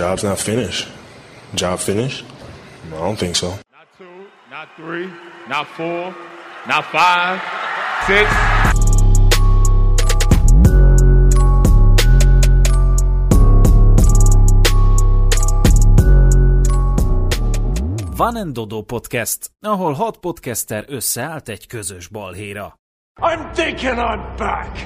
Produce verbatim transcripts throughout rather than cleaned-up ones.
Job's not finished. Job finished? No, I don't think so. Not two, not three, not four, not five, six. Van and Dodo Podcast, ahol hat podcaster összeállt egy közös balhéra. I'm thinking I'm back!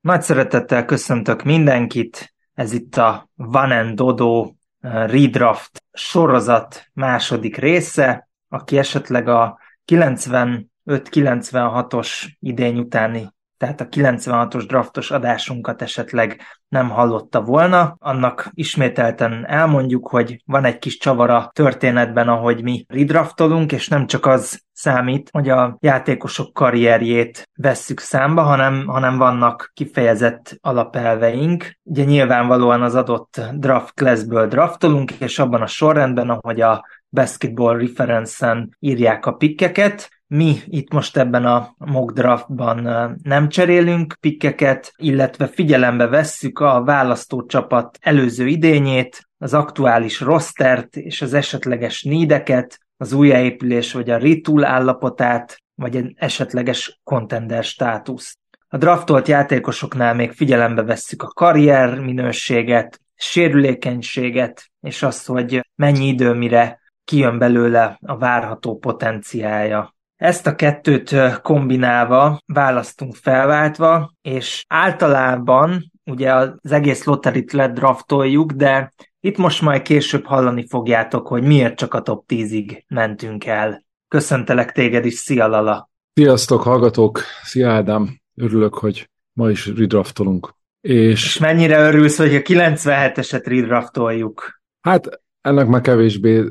Nagy szeretettel köszöntök mindenkit. Ez itt a Van and Dodo Redraft sorozat második része. Aki esetleg a kilencvenöt kilencvenhatos idény utáni, tehát a kilencvenhatos draftos adásunkat esetleg nem hallotta volna, annak ismételten elmondjuk, hogy van egy kis csavar a történetben, ahogy mi redraftolunk, és nem csak az számít, hogy a játékosok karrierjét vesszük számba, hanem, hanem vannak kifejezett alapelveink. Ugye nyilvánvalóan az adott draft classből draftolunk, és abban a sorrendben, ahogy a basketball reference-en írják a pikkeket. Mi itt most ebben a mock draftban nem cserélünk pikkeket, illetve figyelembe vesszük a választócsapat előző idényét, az aktuális rostert és az esetleges needeket, az újjáépülés vagy a retool állapotát, vagy egy esetleges contender státuszt. A draftolt játékosoknál még figyelembe vesszük a karrier minőséget, sérülékenységet, és azt, hogy mennyi idő mire kijön belőle a várható potenciálja. Ezt a kettőt kombinálva választunk felváltva, és általában ugye az egész lotterit ledraftoljuk, de itt most majd később hallani fogjátok, hogy miért csak a top tízig mentünk el. Köszöntelek téged is, szia Lala! Sziasztok, hallgatók! Szia Ádám! Örülök, hogy ma is redraftolunk. És, és mennyire örülsz, hogy a kilencvenheteset redraftoljuk? Hát ennek már kevésbé,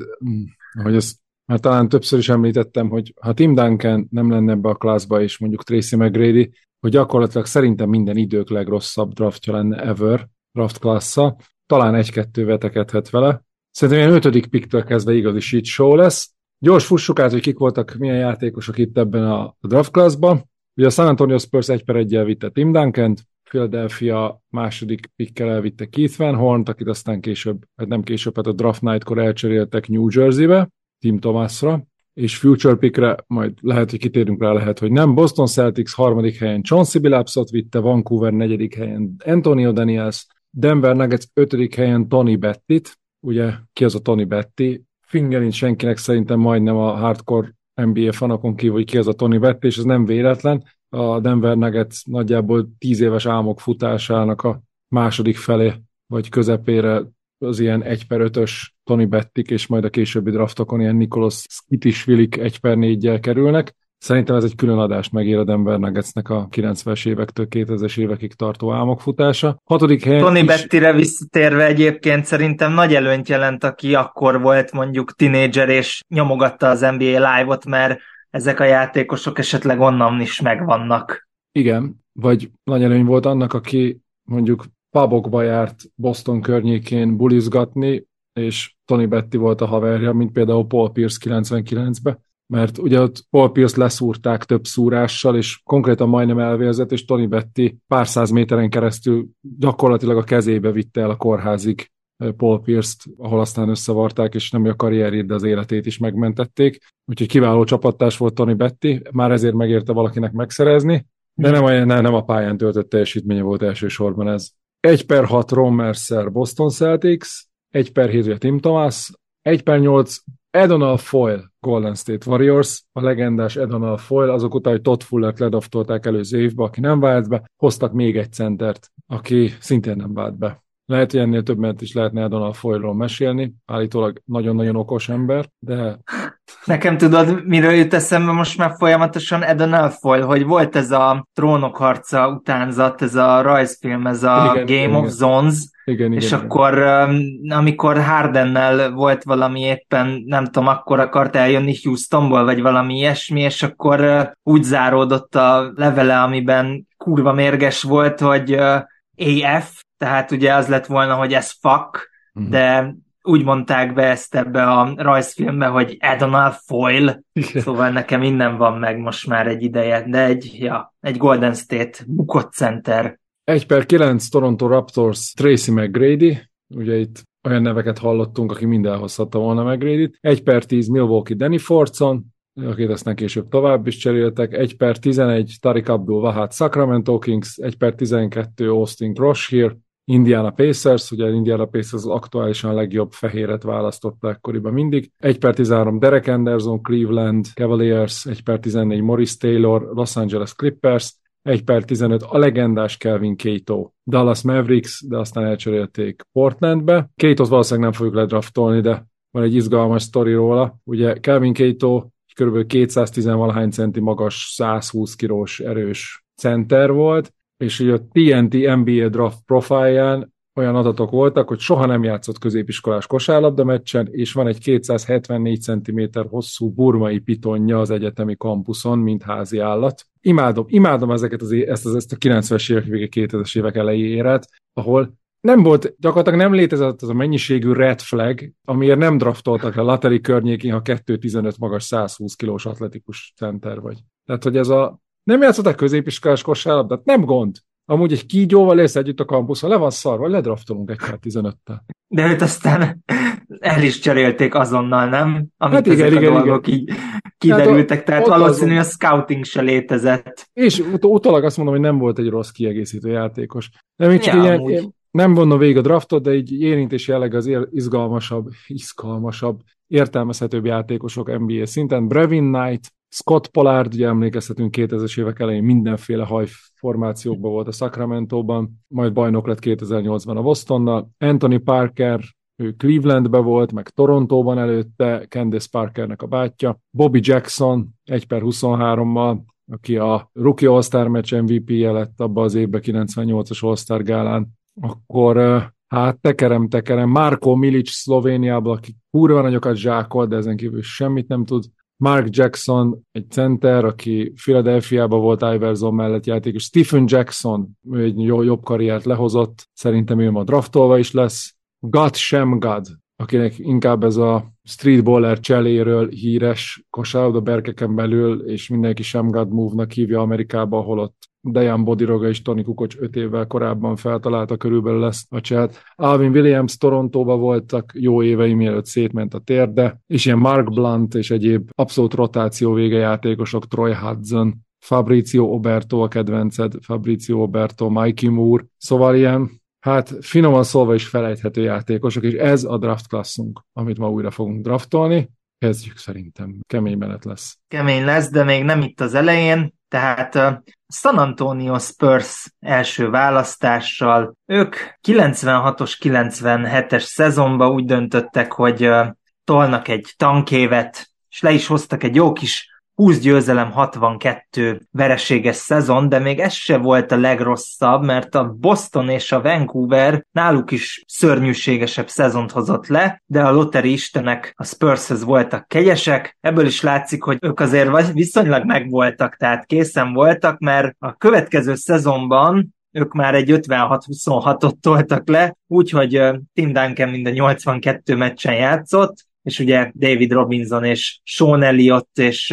hogy az már talán többször is említettem, hogy ha Tim Duncan nem lenne ebbe a klasszba, és mondjuk Tracy McGrady, hogy gyakorlatilag szerintem minden idők legrosszabb draftja lenne ever draft klassza, talán egy-kettő vetekedhet vele. Szerintem ilyen ötödik picktől kezdve igazi shit show lesz. Gyors fussuk át, hogy kik voltak, milyen játékosok itt ebben a draft klasszban. Ugye a San Antonio Spurs egy per egyel vitte Tim Duncant, Philadelphia második pickkel elvitte Keith Van Hornt, akit aztán később, hát nem később, hát a draft night-kor elcseréltek New Jersey-be, Tim Thomasra, és future pickre, majd lehet, hogy kitérünk rá, lehet, hogy nem. Boston Celtics harmadik helyen Chauncey Billupsot vitte, Vancouver negyedik helyen Antonio Daniels, Denver Nuggets ötödik helyen Tony Battit. Ugye, ki az a Tony Battie? Fingerint senkinek szerintem majdnem a hardcore en bé á fanokon kívül, hogy ki az a Tony Battie, és ez nem véletlen. A Denver Nuggets nagyjából tíz éves álmok futásának a második felé, vagy közepére az ilyen egy per ötös Tony Battik, és majd a későbbi draftokon ilyen Nicholas Skitishvilik egy per négyel kerülnek. Szerintem ez egy külön adást megér a Denver Nuggetsnek a kilencvenes évektől kétezres évekig tartó álmok futása. Hatodik helyen Tony is... Battire visszatérve egyébként szerintem nagy előnyt jelent, aki akkor volt mondjuk tinédzser és nyomogatta az en bé á Live-ot, mert ezek a játékosok esetleg onnan is megvannak. Igen, vagy nagy előny volt annak, aki mondjuk pubokba járt Boston környékén bulizgatni, és Tony Battie volt a haverja, mint például Paul Pierce kilencvenkilencben, mert ugye ott Paul Pierce leszúrták több szúrással, és konkrétan majdnem elvérzett, és Tony Battie pár száz méteren keresztül gyakorlatilag a kezébe vitte el a kórházig Paul Pierce-t, ahol aztán összevarták, és nem a karrierjét, de az életét is megmentették. Úgyhogy kiváló csapattárs volt Tony Battie, már ezért megérte valakinek megszerezni, de nem a, nem a pályán töltött teljesítménye volt elsősorban ez. egy per hat Ron Mercer Boston Celtics, egy per hét Tim Thomas, egy per nyolc Adonal Foyle Golden State Warriors, a legendás Adonal Foyle, azok után, hogy Todd Fullert ledraftolták előző évben, aki nem vált be, hoztak még egy centert, aki szintén nem vált be. Lehet, hogy ennél többet is lehetne Adonal Foyle-ról mesélni, állítólag nagyon-nagyon okos ember, de... Nekem tudod, miről jut eszembe most már folyamatosan Adonal Foyle, hogy volt ez a trónokharca utánzat, ez a rajzfilm, ez a igen, Game igen. of Zones, igen, és igen, akkor igen. amikor Hardennel volt valami éppen, nem tudom, akkor akart eljönni Houstonból, vagy valami ilyesmi, és akkor úgy záródott a levele, amiben kurva mérges volt, hogy á ef, tehát ugye az lett volna, hogy ez fuck, mm-hmm. de... úgy mondták be ezt ebbe a rajzfilmbe, hogy Adonal Foyle, szóval nekem innen van meg most már egy ideje, de egy, ja, egy Golden State bukott center. egy per kilenc Toronto Raptors Tracy McGrady, ugye itt olyan neveket hallottunk, aki mindenhoz hatta volna McGradyt. egy per tíz Milwaukee Danny Fortson, akit aztán később tovább is cseréltek, egy per tizenegy Tariq Abdul-Wahad Sacramento Kings, egy per tizenkettő Austin Crosshill, Indiana Pacers, ugye Indiana Pacers aktuálisan legjobb fehéret választották koriban mindig, egy per tizenhárom Derek Anderson Cleveland Cavaliers, egy per tizennégy Maurice Taylor Los Angeles Clippers, egy per tizenöt a legendás Kelvin Cato Dallas Mavericks, de aztán elcserélték Portlandbe. Catot valószínűleg nem fogjuk ledraftolni, de van egy izgalmas sztori róla. Ugye Kelvin Cato kb. kétszáztíz-valahány centi magas, százhúsz kilós erős center volt, és ugye a té en té en bé á draft profilján olyan adatok voltak, hogy soha nem játszott középiskolás kosárlabda meccsen, és van egy kétszázhetvennégy cm hosszú burmai pitonja az egyetemi kampuszon, mint házi állat. Imádom, imádom ezeket az, ezt, az, ezt a kilencvenes évek vége, kétezres évek elejé érát, ahol nem volt, gyakorlatilag nem létezett az a mennyiségű red flag, amiért nem draftoltak le Latteri környékén, ha kettő tizenöt magas százhúsz kilós atletikus center vagy. Tehát, hogy ez a nem játszották középiskolás kosárlabdát, nem gond. Amúgy egy kígyóval élsz együtt a kampuszon, le van szarva, ledraftolunk egy tizenöttel. De őt aztán el is cserélték azonnal, nem? Amit hát igen, ezek igen, a dolgok igen. Így kiderültek, tehát ott valószínű azon... a scouting se létezett. És ut- utólag azt mondom, hogy nem volt egy rossz kiegészítő játékos. Nem, így csak ja, ilyen, én nem vonnom végig a draftot, de így érintés jelleg az izgalmasabb, izgalmasabb, értelmezhetőbb játékosok en bé á szinten. Brevin Knight, Scott Pollard, ugye emlékezhetünk kétezres évek elején mindenféle hajformációkban volt a Sacramento-ban, majd bajnok lett kétezer-nyolcban a Bostonnal. Anthony Parker, ő Clevelandbe volt, meg Torontóban előtte, Candace Parkernek a bátyja. Bobby Jackson egy per huszonhárommal, aki a Rookie All-Star Match em vé pé-je lett abban az évben kilencvennyolcas All-Star gálán. Akkor hát tekerem-tekerem, Marko Milic Szlovéniából, aki kurva nagyokat zsákol, de ezen kívül semmit nem tud. Mark Jackson, egy center, aki Philadelphiában volt Iverson mellett játékos. Stephen Jackson, ő egy jó, jobb karriert lehozott, szerintem ő ma draftolva is lesz. God Shammgod, akinek inkább ez a streetballer cseléről híres kosárlabda berkeken belül, és mindenki Shammgod move-nak hívja Amerikába, ahol ott Dejan Bodiroga és Tony Kukoc öt évvel korábban feltalálta körülbelül ezt a csehet. Alvin Williams Torontóba voltak jó évei, mielőtt szétment a térde, és ilyen Mark Blunt és egyéb abszolút rotáció vége játékosok, Troy Hudson, Fabrizio Oberto a kedvenced, Fabrizio Oberto, Mikey Moore, szóval ilyen, hát finoman szólva is felejthető játékosok, és ez a draft klasszunk, amit ma újra fogunk draftolni. Kezdjük szerintem, kemény menet lesz. Kemény lesz, de még nem itt az elején. Tehát a San Antonio Spurs első választással ők kilencvenhatos kilencvenhetes szezonban úgy döntöttek, hogy tolnak egy tankévet, és le is hoztak egy jó kis húsz győzelem, hatvankettő vereséges szezon, de még ez se volt a legrosszabb, mert a Boston és a Vancouver náluk is szörnyűségesebb szezont hozott le, de a loteri istenek a Spurshez voltak kegyesek, ebből is látszik, hogy ők azért viszonylag megvoltak, tehát készen voltak, mert a következő szezonban ők már egy ötvenhat-huszonhatot toltak le, úgyhogy Tim Duncan minden nyolcvankettő meccsen játszott, és ugye David Robinson és Sean Elliott, és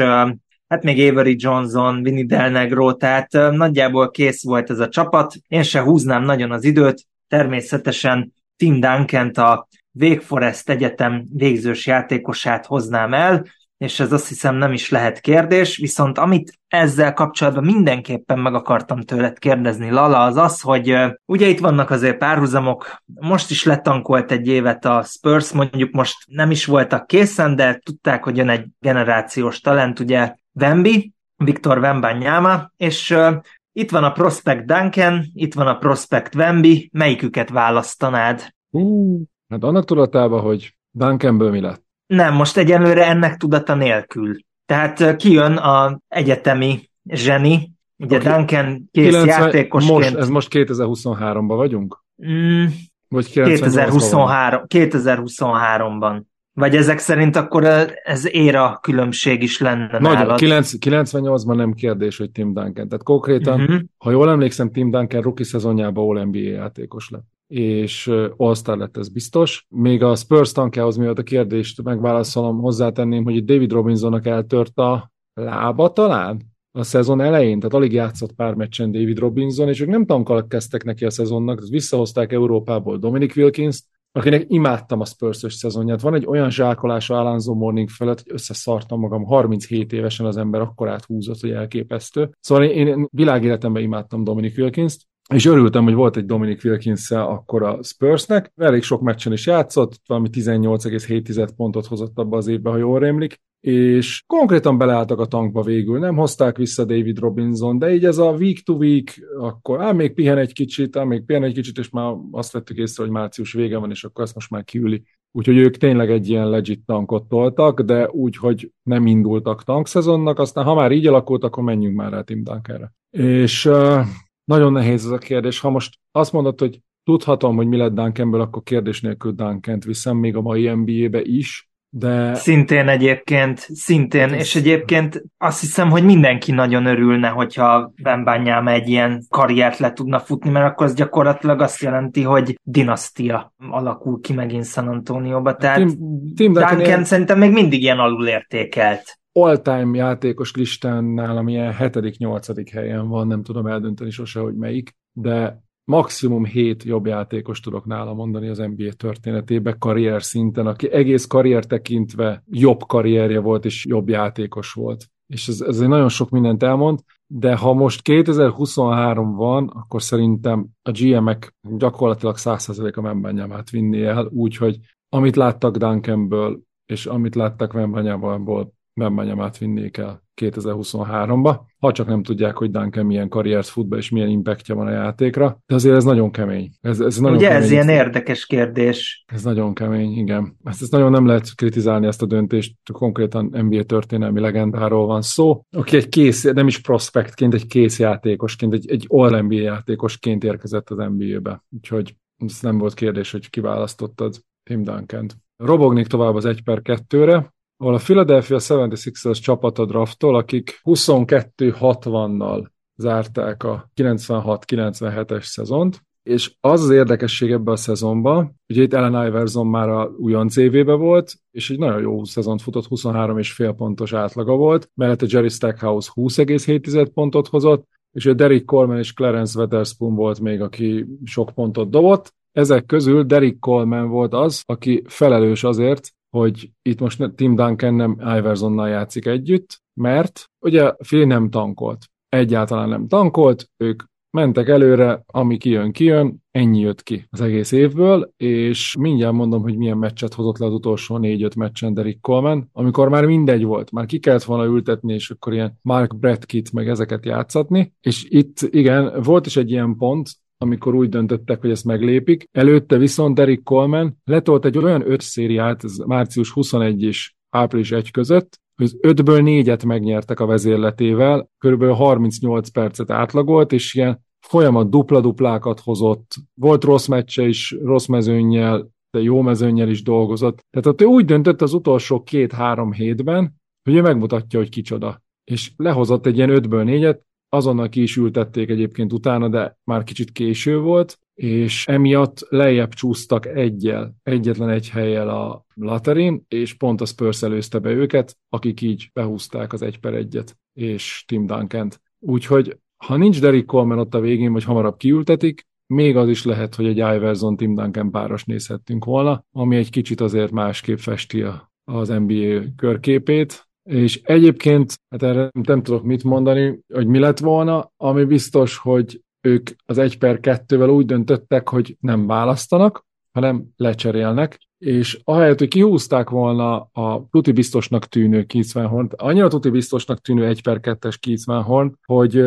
hát még Avery Johnson, Vinny Del Negro, tehát nagyjából kész volt ez a csapat. Én se húznám nagyon az időt, természetesen Tim Duncant, a Wake Forest Egyetem végzős játékosát hoznám el, és ez azt hiszem nem is lehet kérdés, viszont amit ezzel kapcsolatban mindenképpen meg akartam tőled kérdezni, Lala, az az, hogy ugye itt vannak azért párhuzamok, most is letankolt egy évet a Spurs, mondjuk most nem is voltak készen, de tudták, hogy jön egy generációs talent, ugye Wemby, Viktor Wembanyama, és uh, itt van a Prospect Duncan, itt van a Prospect Wemby, melyiküket választanád? Hú, hát annak tudatában, hogy Duncanből mi lett? Nem, most egyenlőre ennek tudata nélkül. Tehát kijön az egyetemi zseni, ugye okay. Duncan kész kilencven játékosként. Most, ez most kétezer-huszonháromban vagyunk? Mm, Vagy kétezer-huszonháromban. Vagy ezek szerint akkor ez éra különbség is lenne Nagy, nálad. kilencvennyolcban nem kérdés, hogy Tim Duncan. Tehát konkrétan, uh-huh. ha jól emlékszem, Tim Duncan rookie szezonjában All-en bé á játékos lett. És All-Star lett, ez biztos. Még a Spurs tankjához, mielőtt a kérdést megválaszolom, hozzátenném, hogy David Robinsonnak eltört a lába talán a szezon elején, tehát alig játszott pár meccsen David Robinson, és ők nem tankkal kezdtek neki a szezonnak, visszahozták Európából Dominic Wilkins-t, akinek imádtam a Spurs-ös szezonját. Van egy olyan zsákolása Alonzo Mourning fölött, hogy összeszartam magam. harminchét évesen az ember akkorát húzott, hogy elképesztő. Szóval én, én világéletemben imádtam Dominic Wilkinst, és örültem, hogy volt egy Dominic Wilkins-szel akkor a Spursnek. Elég sok meccsen is játszott, valami tizennyolc egész hét pontot hozott abba az évben, ha jól rémlik, és konkrétan beleálltak a tankba végül, nem hozták vissza David Robinson, de így ez a week to week, akkor ám még pihen egy kicsit, ám még pihen egy kicsit, és már azt vettük észre, hogy március vége van, és akkor ezt most már kiüli. Úgyhogy ők tényleg egy ilyen legit tankot toltak, de úgy, hogy nem indultak tankszezonnak, aztán ha már így alakult, akkor menjünk már rá Tim Duncanre. És uh, nagyon nehéz ez a kérdés. Ha most azt mondod, hogy tudhatom, hogy mi lett Duncanből, akkor kérdés nélkül Duncant viszem még a mai en bé á-be is. De... Szintén egyébként, szintén, és egyébként azt hiszem, hogy mindenki nagyon örülne, hogyha Wembanyama egy ilyen karriert le tudna futni, mert akkor az gyakorlatilag azt jelenti, hogy dinasztia alakul ki megint San Antonioba, tehát Tim, Tim Duncan, Duncan én... szerintem még mindig ilyen alulértékelt. All-time játékos listán nálam ilyen hetedik-nyolcadik helyen van, nem tudom eldönteni sose, hogy melyik, de maximum hét jobb játékos tudok nála mondani az en bé á történetében karrier szinten, aki egész karrier tekintve jobb karrierje volt és jobb játékos volt. És ez, ez nagyon sok mindent elmond, de ha most kétezer-huszonhárom van, akkor szerintem a gé em-ek gyakorlatilag száz százaléka Wembanyamát vinni el, úgyhogy amit láttak Duncanből és amit láttak Wembanyamából, Wembanyamát vinnék el kétezer-huszonháromba, ha csak nem tudják, hogy Duncan milyen karriert fut be, és milyen impactja van a játékra, de azért ez nagyon kemény. Ez, ez nagyon Ugye kemény. Ez ilyen érdekes kérdés. Ez nagyon kemény, igen. Ezt, ezt nagyon nem lehet kritizálni, ezt a döntést, konkrétan en bé á történelmi legendáról van szó, aki egy kész, nem is prospektként, egy kész játékosként, egy, egy all-en bé á játékosként érkezett az en bé á-be. Úgyhogy ez nem volt kérdés, hogy kiválasztottad Tim Duncant. Robognék tovább az egy per kettőre, ahol a Philadelphia hetvenhatos csapata drafttól, akik huszonkettő hatvan zárták a kilencvenhat kilencvenhetes szezont, és az az érdekesség ebben a szezonban, ugye itt Allen Iverson már a újonc évébe volt, és egy nagyon jó szezont futott, huszonhárom egész öt pontos átlaga volt, mellette Jerry Stackhouse húsz egész hét pontot hozott, és a Derrick Coleman és Clarence Weatherspoon volt még, aki sok pontot dobott. Ezek közül Derrick Coleman volt az, aki felelős azért, hogy itt most Tim Duncan nem Iversonnal játszik együtt, mert ugye Phil nem tankolt. Egyáltalán nem tankolt, ők mentek előre, ami kijön, kijön, ennyi jött ki az egész évből, és mindjárt mondom, hogy milyen meccset hozott le az utolsó négy-öt meccsen Derrick Coleman, amikor már mindegy volt, már ki kellett volna ültetni, és akkor ilyen Mark Bradkit meg ezeket játszatni, és itt igen, volt is egy ilyen pont, amikor úgy döntöttek, hogy ezt meglépik. Előtte viszont Derrick Coleman letolt egy olyan öt szériát, ez március huszonegyedike és április elseje között, hogy ötből négyet megnyertek a vezérletével, körülbelül harmincnyolc percet átlagolt, és ilyen folyamat dupla-duplákat hozott. Volt rossz meccse is, rossz mezőnnyel, de jó mezőnnyel is dolgozott. Tehát ő úgy döntött az utolsó két-három hétben, hogy ő megmutatja, hogy kicsoda. És lehozott egy ilyen ötből négyet, azonnal ki is ültették egyébként utána, de már kicsit késő volt, és emiatt lejjebb csúsztak egyel, egyetlen egy hellyel a Laterin, és pont a Spurs előzte be őket, akik így behúzták az egy per egyet, és Tim Duncant. Úgyhogy, ha nincs Derrick Coleman ott a végén, vagy hamarabb kiültetik, még az is lehet, hogy egy Iverson-Tim Duncan páros nézhettünk volna, ami egy kicsit azért másképp festi az en bé á körképét. És egyébként, hát erre nem tudok mit mondani, hogy mi lett volna, ami biztos, hogy ők az egy per kettővel úgy döntöttek, hogy nem választanak, hanem lecserélnek, és ahelyett, hogy kihúzták volna a tuti biztosnak tűnő Keith Van Horn-t, annyira tuti biztosnak tűnő egy per kettes Keith Van Horn, hogy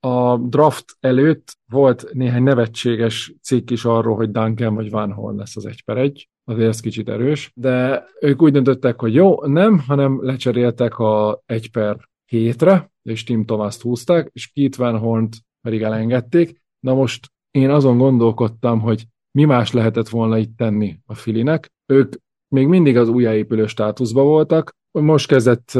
a draft előtt volt néhány nevetséges cikk is arról, hogy Duncan vagy Van Horn lesz az egy per egy, azért ez kicsit erős, de ők úgy döntöttek, hogy jó, nem, hanem lecseréltek a egy per hétre, és Tim Thomast húzták, és Keith Van Horn-t pedig elengedték. Na most én azon gondolkodtam, hogy mi más lehetett volna itt tenni a Phillynek. Ők még mindig az újjáépülő státuszban voltak, most kezdett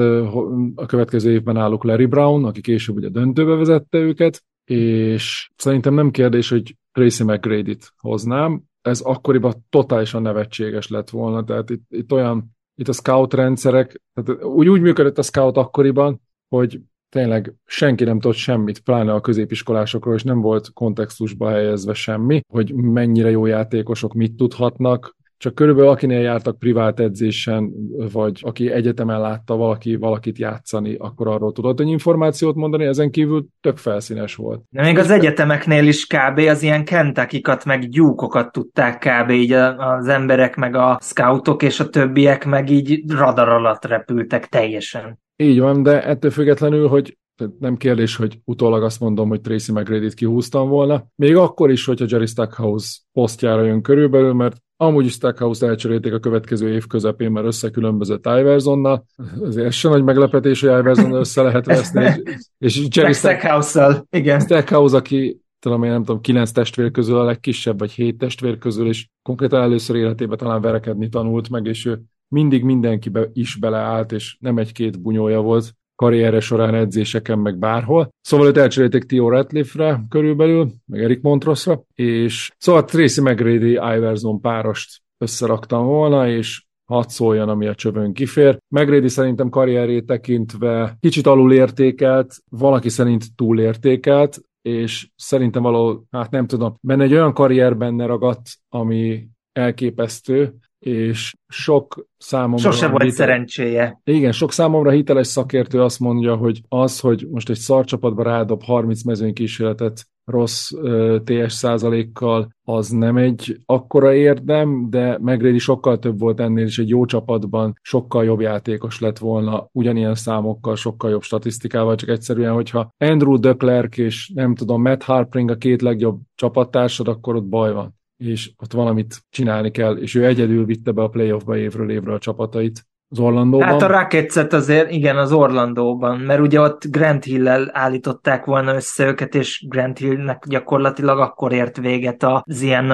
a következő évben náluk Larry Brown, aki később ugye döntőbe vezette őket, és szerintem nem kérdés, hogy Tracy McGrady-t hoznám, ez akkoriban totálisan nevetséges lett volna, tehát itt, itt olyan, itt a scout rendszerek, tehát úgy, úgy működött a scout akkoriban, hogy tényleg senki nem tudott semmit, pláne a középiskolásokról, és nem volt kontextusba helyezve semmi, hogy mennyire jó játékosok mit tudhatnak. Csak körülbelül akinél jártak privát edzésen, vagy aki egyetemen látta valaki, valakit játszani, akkor arról tudott egy információt mondani, ezen kívül tök felszínes volt. De még az egyetemeknél is kb. Az ilyen kentákikat, meg gyúkokat tudták kb. Így az emberek, meg a scoutok és a többiek meg így radar alatt repültek teljesen. Így van, de ettől függetlenül, hogy nem kérdés, hogy utólag azt mondom, hogy Tracy McGradyt kihúztam volna. Még akkor is, hogyha Jerry Stackhouse posztjára jön körülbelül, mert amúgy Stackhouse elcserélték a következő év közepén, mert összekülönbözött Iversonnal. Ezért sem nagy meglepetés, hogy Iversonnal össze lehet veszni. És Jerry Stackhouse-szal, igen. Stackhouse, aki talán én nem tudom, kilenc testvér közül a legkisebb, vagy hét testvér közül, és konkrétan először életében talán verekedni tanult meg, és ő mindig mindenkibe is beleállt, és nem egy-két bunyója volt karriere során edzéseken, meg bárhol. Szóval őt elcserélték Theo Ratliffre körülbelül, meg Eric Montrossra, és szóval Tracy McGrady-Iverson párost összeraktam volna, és hadd szóljon, ami a csövön kifér. McGrady szerintem karrierét tekintve kicsit alulértékelt, valaki szerint túlértékelt, és szerintem való, hát nem tudom, benne egy olyan karrier benne ragadt, ami elképesztő, és sok számomra... Sose volt hiteles, szerencséje. Igen, sok számomra hiteles szakértő azt mondja, hogy az, hogy most egy szarcsapatba rádob harminc mezőnykísérletet rossz uh, té es százalékkal, az nem egy akkora érdem, de McGrady sokkal több volt ennél, és egy jó csapatban sokkal jobb játékos lett volna, ugyanilyen számokkal, sokkal jobb statisztikával, csak egyszerűen, hogyha Andrew de Klerk és nem tudom, Matt Harpring a két legjobb csapattársad, akkor ott baj van, és ott valamit csinálni kell, és ő egyedül vitte be a playoffba évről évre a csapatait az Orlandóban. Hát a Rocketset azért, igen, az Orlandóban, mert ugye ott Grant Hill-el állították volna össze őket, és Grant Hillnek gyakorlatilag akkor ért véget az ilyen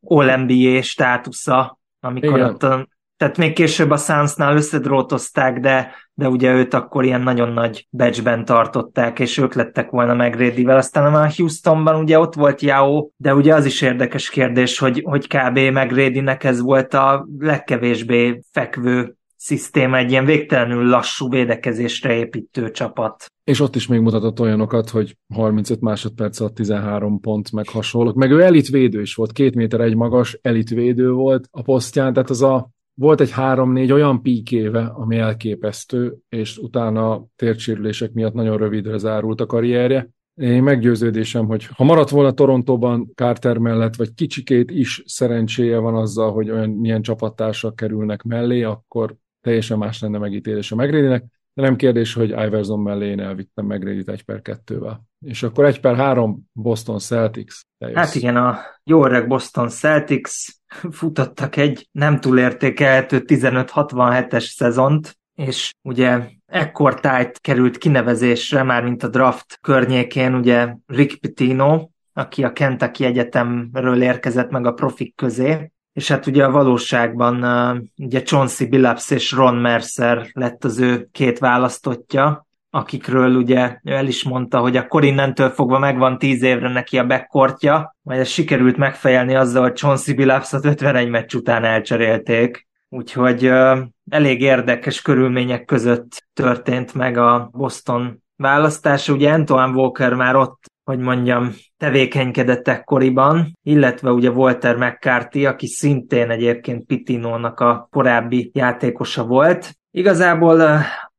All-en bé á státusza, amikor igen. Ott, tehát még később a Sunsnál összedrótozták, de, de ugye őt akkor ilyen nagyon nagy batchben tartották, és ők lettek volna McGradyvel. Aztán a Houstonban ugye ott volt Yao, de ugye az is érdekes kérdés, hogy, hogy kb. McGradynek ez volt a legkevésbé fekvő szisztéma, egy ilyen végtelenül lassú védekezésre építő csapat. És ott is még mutatott olyanokat, hogy harmincöt másodperc alatt tizenhárom pont, meg hasonlók. Meg ő elitvédő is volt, két méter egy magas, elitvédő volt a posztján, tehát az a volt egy három-négy olyan píkéve, ami elképesztő, és utána térsérülések miatt nagyon rövidre zárult a karrierje. Én meggyőződésem, hogy ha maradt volna Torontóban Carter mellett, vagy kicsikét is szerencséje van azzal, hogy olyan milyen csapattársak kerülnek mellé, akkor teljesen más lenne megítélése McGradynek. De nem kérdés, hogy Iverson mellé én elvittem McGradyt egy per kettővel. És akkor egy per három Boston Celtics. Hát igen, a jó öreg Boston Celtics futottak egy nem túlértékelhető tizenöt hatvanhetes szezont, és ugye ekkor tájt került kinevezésre, már mint a draft környékén, ugye Rick Pitino, aki a Kentucky Egyetemről érkezett meg a profik közé, és hát ugye a valóságban ugye Chauncey Billups és Ron Mercer lett az ő két választottja, akikről ugye ő el is mondta, hogy akkor innentől fogva megvan tíz évre neki a backcourtja, majd ezt sikerült megfejelni azzal, hogy Chauncey Billupsot ötvenegy meccs után elcserélték. Úgyhogy uh, elég érdekes körülmények között történt meg a Boston választása. Ugye Antoine Walker már ott, hogy mondjam, tevékenykedett ekkoriban, illetve ugye Walter McCarty, aki szintén egyébként Pitinónak a korábbi játékosa volt. Igazából uh,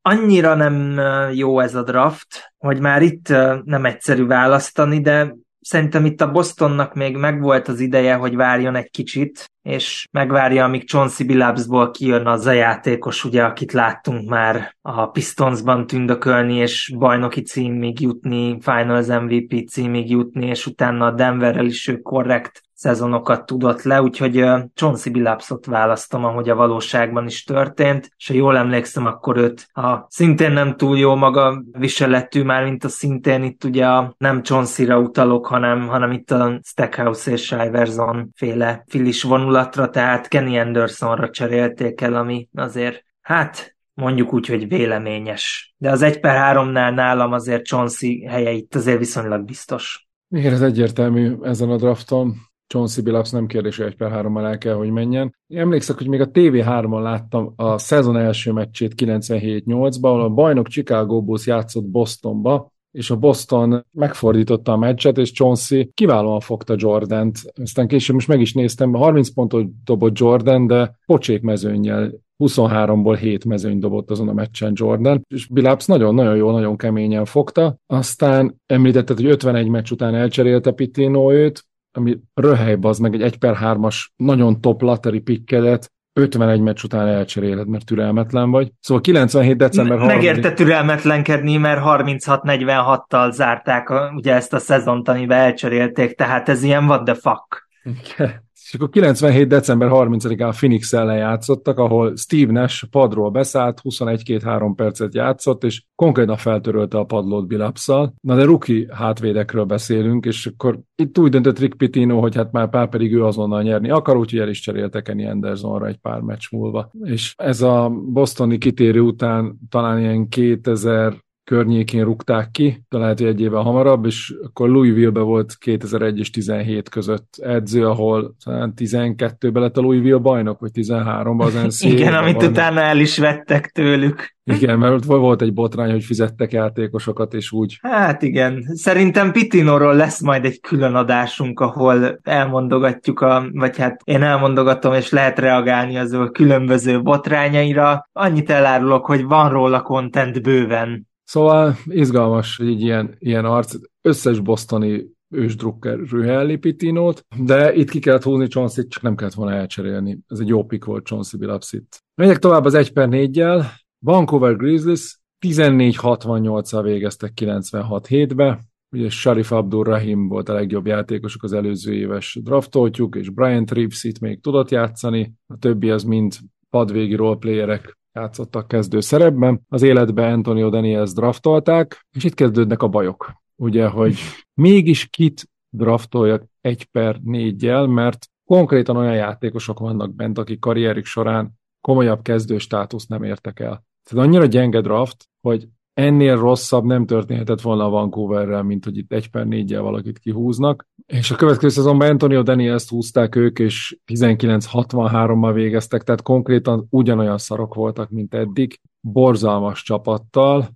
annyira nem jó ez a draft, hogy már itt nem egyszerű választani, de szerintem itt a Bostonnak még megvolt az ideje, hogy várjon egy kicsit, és megvárja, amíg Chauncey Billupsból kijön az a játékos, ugye, akit láttunk már a Pistonsban tündökölni, és bajnoki címig jutni, Finals em vé pé címig jutni, és utána a Denverrel is ő korrekt szezonokat tudott le, úgyhogy Chauncey Billupsot választom, ahogy a valóságban is történt, és ha jól emlékszem, akkor őt a szintén nem túl jó maga viseletű, már mint a szintén itt ugye a nem Chauncey-ra utalok, hanem, hanem itt a Stackhouse és Iverson féle filis vonulatra, tehát Kenny Andersonra cserélték el, ami azért, hát mondjuk úgy, hogy véleményes. De az egy per háromnál nálam azért Chauncey helye itt azért viszonylag biztos. Igen, ez egyértelmű ezen a drafton. Chauncey Billups nem kérdése, egy per hárommal el kell, hogy menjen. Én emlékszek, hogy még a té vé hármon láttam a szezon első meccsét kilencvenhét nyolcban, ahol a bajnok Chicago Bulls játszott Bostonba, és a Boston megfordította a meccset, és Chauncey kiválóan fogta Jordant. Aztán később most meg is néztem, harminc pontot dobott Jordan, de pocsék mezőnnyel, huszonháromból hét mezőny dobott azon a meccsen Jordan, és Billups nagyon-nagyon jó, nagyon keményen fogta. Aztán említetted, hogy ötvenegy meccs után elcserélte Pitino őt, ami röhelyb az, meg egy 1 per 3-as nagyon top lottery pickedet ötvenegy meccs után elcseréled, mert türelmetlen vagy. Szóval kilencvenhét december harmadikán... Megérte türelmetlenkedni, mert harminchat negyvenhattal zárták a, ugye ezt a szezont, amiben elcserélték, tehát ez ilyen what the fuck. Igen. És akkor kilencvenhét december harmincadikán Phoenix ellen játszottak, ahol Steve Nash padról beszállt, huszonegy-kettő-három percet játszott, és konkrétan feltörölte a padlót Billups-szal. Na de rookie hátvédekről beszélünk, és akkor itt úgy döntött Rick Pitino, hogy hát már pár pedig ő azonnal nyerni akar, úgyhogy el is cseréltek Kenny Andersonra egy pár meccs múlva. És ez a bostoni kitérő után talán ilyen kétezer környékén rúgták ki, de lehet, hogy egy évvel hamarabb, és akkor Louisville-be volt kétezer-egy és tizenhét között edző, ahol talán tizenkettőben lett a Louisville bajnok, vagy tizenháromban az en cé á. Igen, amit bajnok. Utána el is vettek tőlük. Igen, mert volt egy botrány, hogy fizettek játékosokat, és úgy. Hát igen, szerintem Pitinoról lesz majd egy külön adásunk, ahol elmondogatjuk, a, vagy hát én elmondogatom, és lehet reagálni az a különböző botrányaira. Annyit elárulok, hogy van róla content bőven. Szóval izgalmas, hogy egy ilyen, ilyen arc, összes bostoni ősdrukker rühelli Pitinót, de itt ki kellett húzni Chauncey-t, csak nem kellett volna elcserélni. Ez egy jó pick volt Chauncey Billups itt. Megyek tovább az egy per négyel. Vancouver Grizzlies tizennégy hatvannyolccal végeztek kilencvenhat hétbe. Ugye Shareef Abdur-Rahim volt a legjobb játékosuk az előző éves draftoltjuk, és Brian Tribbs itt még tudott játszani. A többi az mind padvégi roleplayerek, játszottak kezdő szerepben, az életben Antonio Daniels draftolták, és itt kezdődnek a bajok. Ugye, hogy mégis kit draftoljak egy per négyel, mert konkrétan olyan játékosok vannak bent, akik karrierük során komolyabb kezdő státuszt nem értek el. Tehát annyira gyenge draft, hogy ennél rosszabb nem történhetett volna a Vancouverrel, mint hogy itt egy per négyel valakit kihúznak. És a következő szezonban Antonio Daniels-t húzták ők, és tizenkilenc hatvanhárommal végeztek, tehát konkrétan ugyanolyan szarok voltak, mint eddig. Borzalmas csapattal.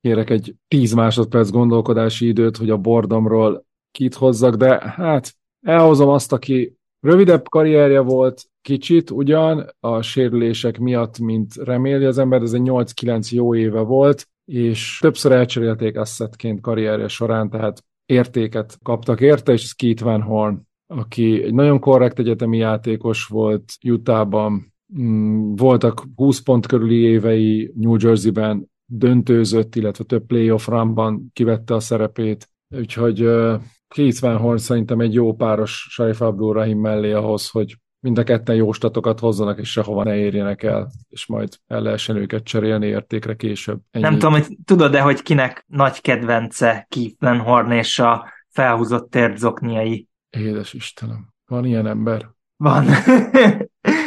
Kérek egy tíz másodperc gondolkodási időt, hogy a bordomról kit hozzak, de hát elhozom azt, aki rövidebb karrierje volt, kicsit ugyan, a sérülések miatt, mint reméli az ember, ez egy nyolc-kilenc jó éve volt, és többször elcserélték assetként karrierje során, tehát értéket kaptak érte, és Keith Van Horn, aki egy nagyon korrekt egyetemi játékos volt Utahban, voltak húsz pont körüli évei New Jersey-ben, döntőzött, illetve több playoff runban kivette a szerepét, úgyhogy Keith Van Horn szerintem egy jó páros Shareef Abdur-Rahim mellé ahhoz, hogy mind a ketten jó statokat hozzanak, és sehova ne érjenek el, és majd el lehessen őket cserélni értékre később. Ennyi. Nem tudom, hogy tudod-e, hogy kinek nagy kedvence Keith Van Horn és a felhúzott térdzokniai? Édes Istenem, van ilyen ember? Van.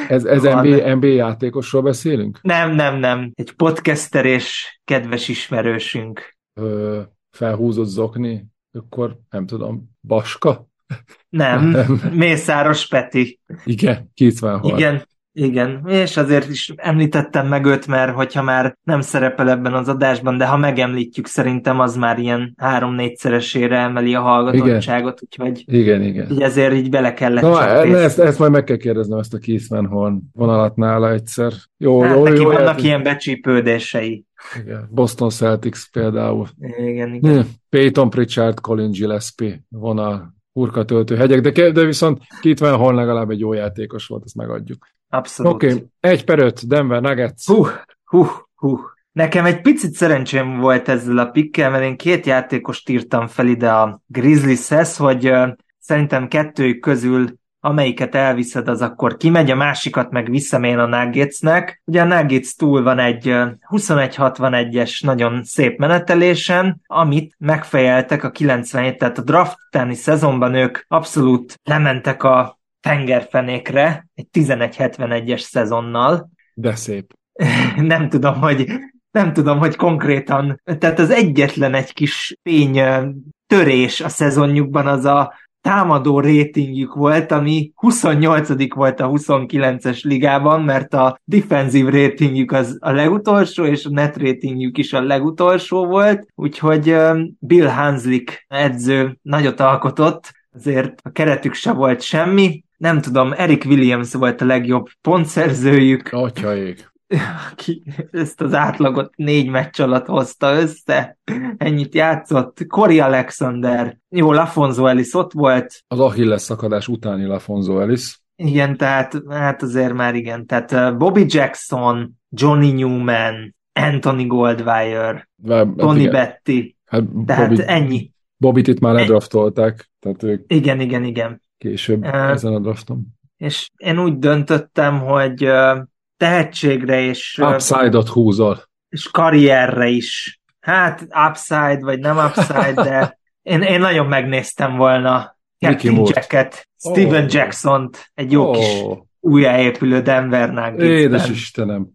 Ez, ez van. en bé á, en bé á játékosról beszélünk? Nem, nem, nem. Egy podcaster és kedves ismerősünk. Ö, felhúzott zokni, akkor nem tudom, Baska? Nem, nem, Mészáros Peti. Igen, Keith Van Horn. Igen, igen, és azért is említettem meg őt, mert hogyha már nem szerepel ebben az adásban, de ha megemlítjük, szerintem az már ilyen három-négyszeresére emeli a hallgatottságot, úgyhogy igen, igen. Ezért így bele kellett no, csapni. Ezt, ezt majd meg kell kérdeznem, ezt a Keith Van Horn vonalat nála egyszer. Jó, hát, jó, neki jó, vannak jel... ilyen becsípődései. Igen. Boston Celtics például. Igen, igen. Peyton Pritchard, Colin Gillespie vonal. Hurkatöltő hegyek, de, de viszont Keith Van Horn legalább egy jó játékos volt, ezt megadjuk. Abszolút. Oké, okay. egy per öt, Denver Nuggets. Hú, hú, hú. Nekem egy picit szerencsém volt ezzel a pikkel, mert én két játékost írtam fel ide a Grizzlieshez, hogy uh, szerintem kettőjük közül amelyiket elviszed, az akkor kimegy, a másikat meg visszamén a Nuggetsnek. Ugye a Nuggets túl van egy huszonegy hatvanegyes nagyon szép menetelésen, amit megfejeltek a kilencvenhét, tehát a draft utáni szezonban ők abszolút lementek a tengerfenékre egy tizenegy hetvenegyes szezonnal. De szép. Nem tudom, hogy nem tudom, hogy konkrétan, tehát az egyetlen egy kis fény törés a szezonjukban az a támadó rétingjük volt, ami huszonnyolcadik volt a huszonkilences ligában, mert a defensív rétingjük az a legutolsó, és a net rétingjük is a legutolsó volt, úgyhogy Bill Hanslick edző nagyot alkotott, azért a keretük se volt semmi, nem tudom, Eric Williams volt a legjobb pontszerzőjük. Atyaik! Aki ezt az átlagot négy meccs alatt hozta össze, ennyit játszott. Corey Alexander, jó, Lafonso Ellis ott volt. Az Achilles szakadás utáni Lafonso Ellis. Igen, tehát hát azért már igen, tehát Bobby Jackson, Johnny Newman, Anthony Goldwyer, Vá, Tony Battie, hát tehát Bobby, ennyi. Bobbyt itt már ledraftolták. Tehát ők igen, igen, igen. Később uh, ezen a drafton. És én úgy döntöttem, hogy uh, tehetségre és upside-ot húzol. És karrierre is. Hát upside, vagy nem upside, de én, én nagyon megnéztem volna Captain Jacket, Stephen oh. Jacksont, egy jó oh. kis újjáépülő Denver Nuggetsben. Édes Istenem.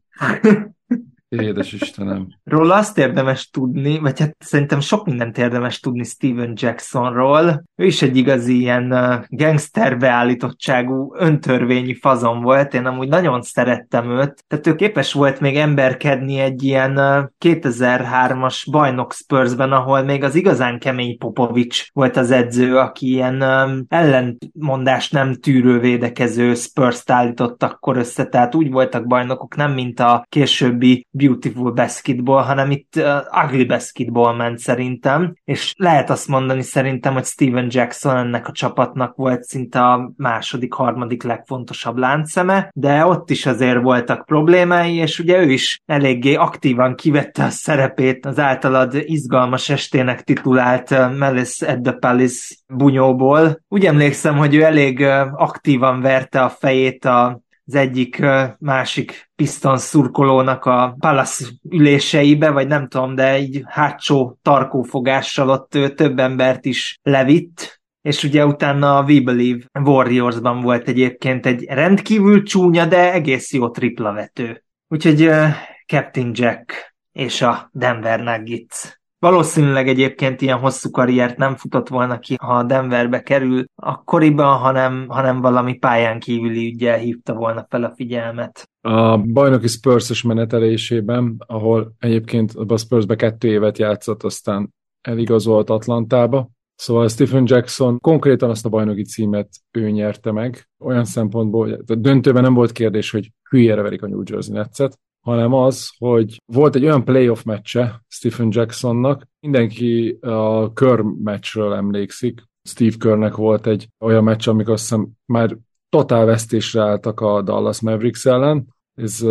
Édes Istenem. Róla azt érdemes tudni, vagy hát szerintem sok mindent érdemes tudni Stephen Jacksonról. Ő is egy igazi ilyen uh, gangsterbeállítottságú, öntörvényű fazon volt. Én amúgy nagyon szerettem őt. Tehát ő képes volt még emberkedni egy ilyen uh, kétezer-hármas bajnok Spursben, ahol még az igazán kemény Popovics volt az edző, aki ilyen um, ellentmondást nem tűrő védekező Spurst állított akkor össze. Tehát úgy voltak bajnokok, nem mint a későbbi Beautiful Basketball, hanem itt uh, Ugly Basketball ment szerintem, és lehet azt mondani szerintem, hogy Stephen Jackson ennek a csapatnak volt szinte a második, harmadik legfontosabb láncszeme, de ott is azért voltak problémái, és ugye ő is eléggé aktívan kivette a szerepét az általad izgalmas estének titulált uh, Malice at the Palace bunyóból. Úgy emlékszem, hogy ő elég uh, aktívan verte a fejét a az egyik másik Pistons szurkolónak a Palace üléseibe, vagy nem tudom, de így hátsó tarkófogással ott ő több embert is levitt, és ugye utána a We Believe Warriors-ban volt egyébként egy rendkívül csúnya, de egész jó triplavető. Úgyhogy uh, Captain Jack és a Denver Nuggets. Valószínűleg egyébként ilyen hosszú karriert nem futott volna ki, ha Denverbe kerül akkoriban, hanem, hanem valami pályán kívüli üggyel hívta volna fel a figyelmet. A bajnoki Spurs-ös menetelésében, ahol egyébként a Spursbe kettő évet játszott, aztán eligazolt Atlantába. Szóval Stephen Jackson konkrétan azt a bajnoki címet ő nyerte meg. Olyan szempontból, hogy döntőben nem volt kérdés, hogy hülyére verik a New Jersey Netset, hanem az, hogy volt egy olyan playoff meccse Stephen Jacksonnak, mindenki a Kerr meccsről emlékszik. Steve Kerrnek volt egy olyan meccs, amikor azt hiszem már totál vesztésre álltak a Dallas Mavericks ellen. Ez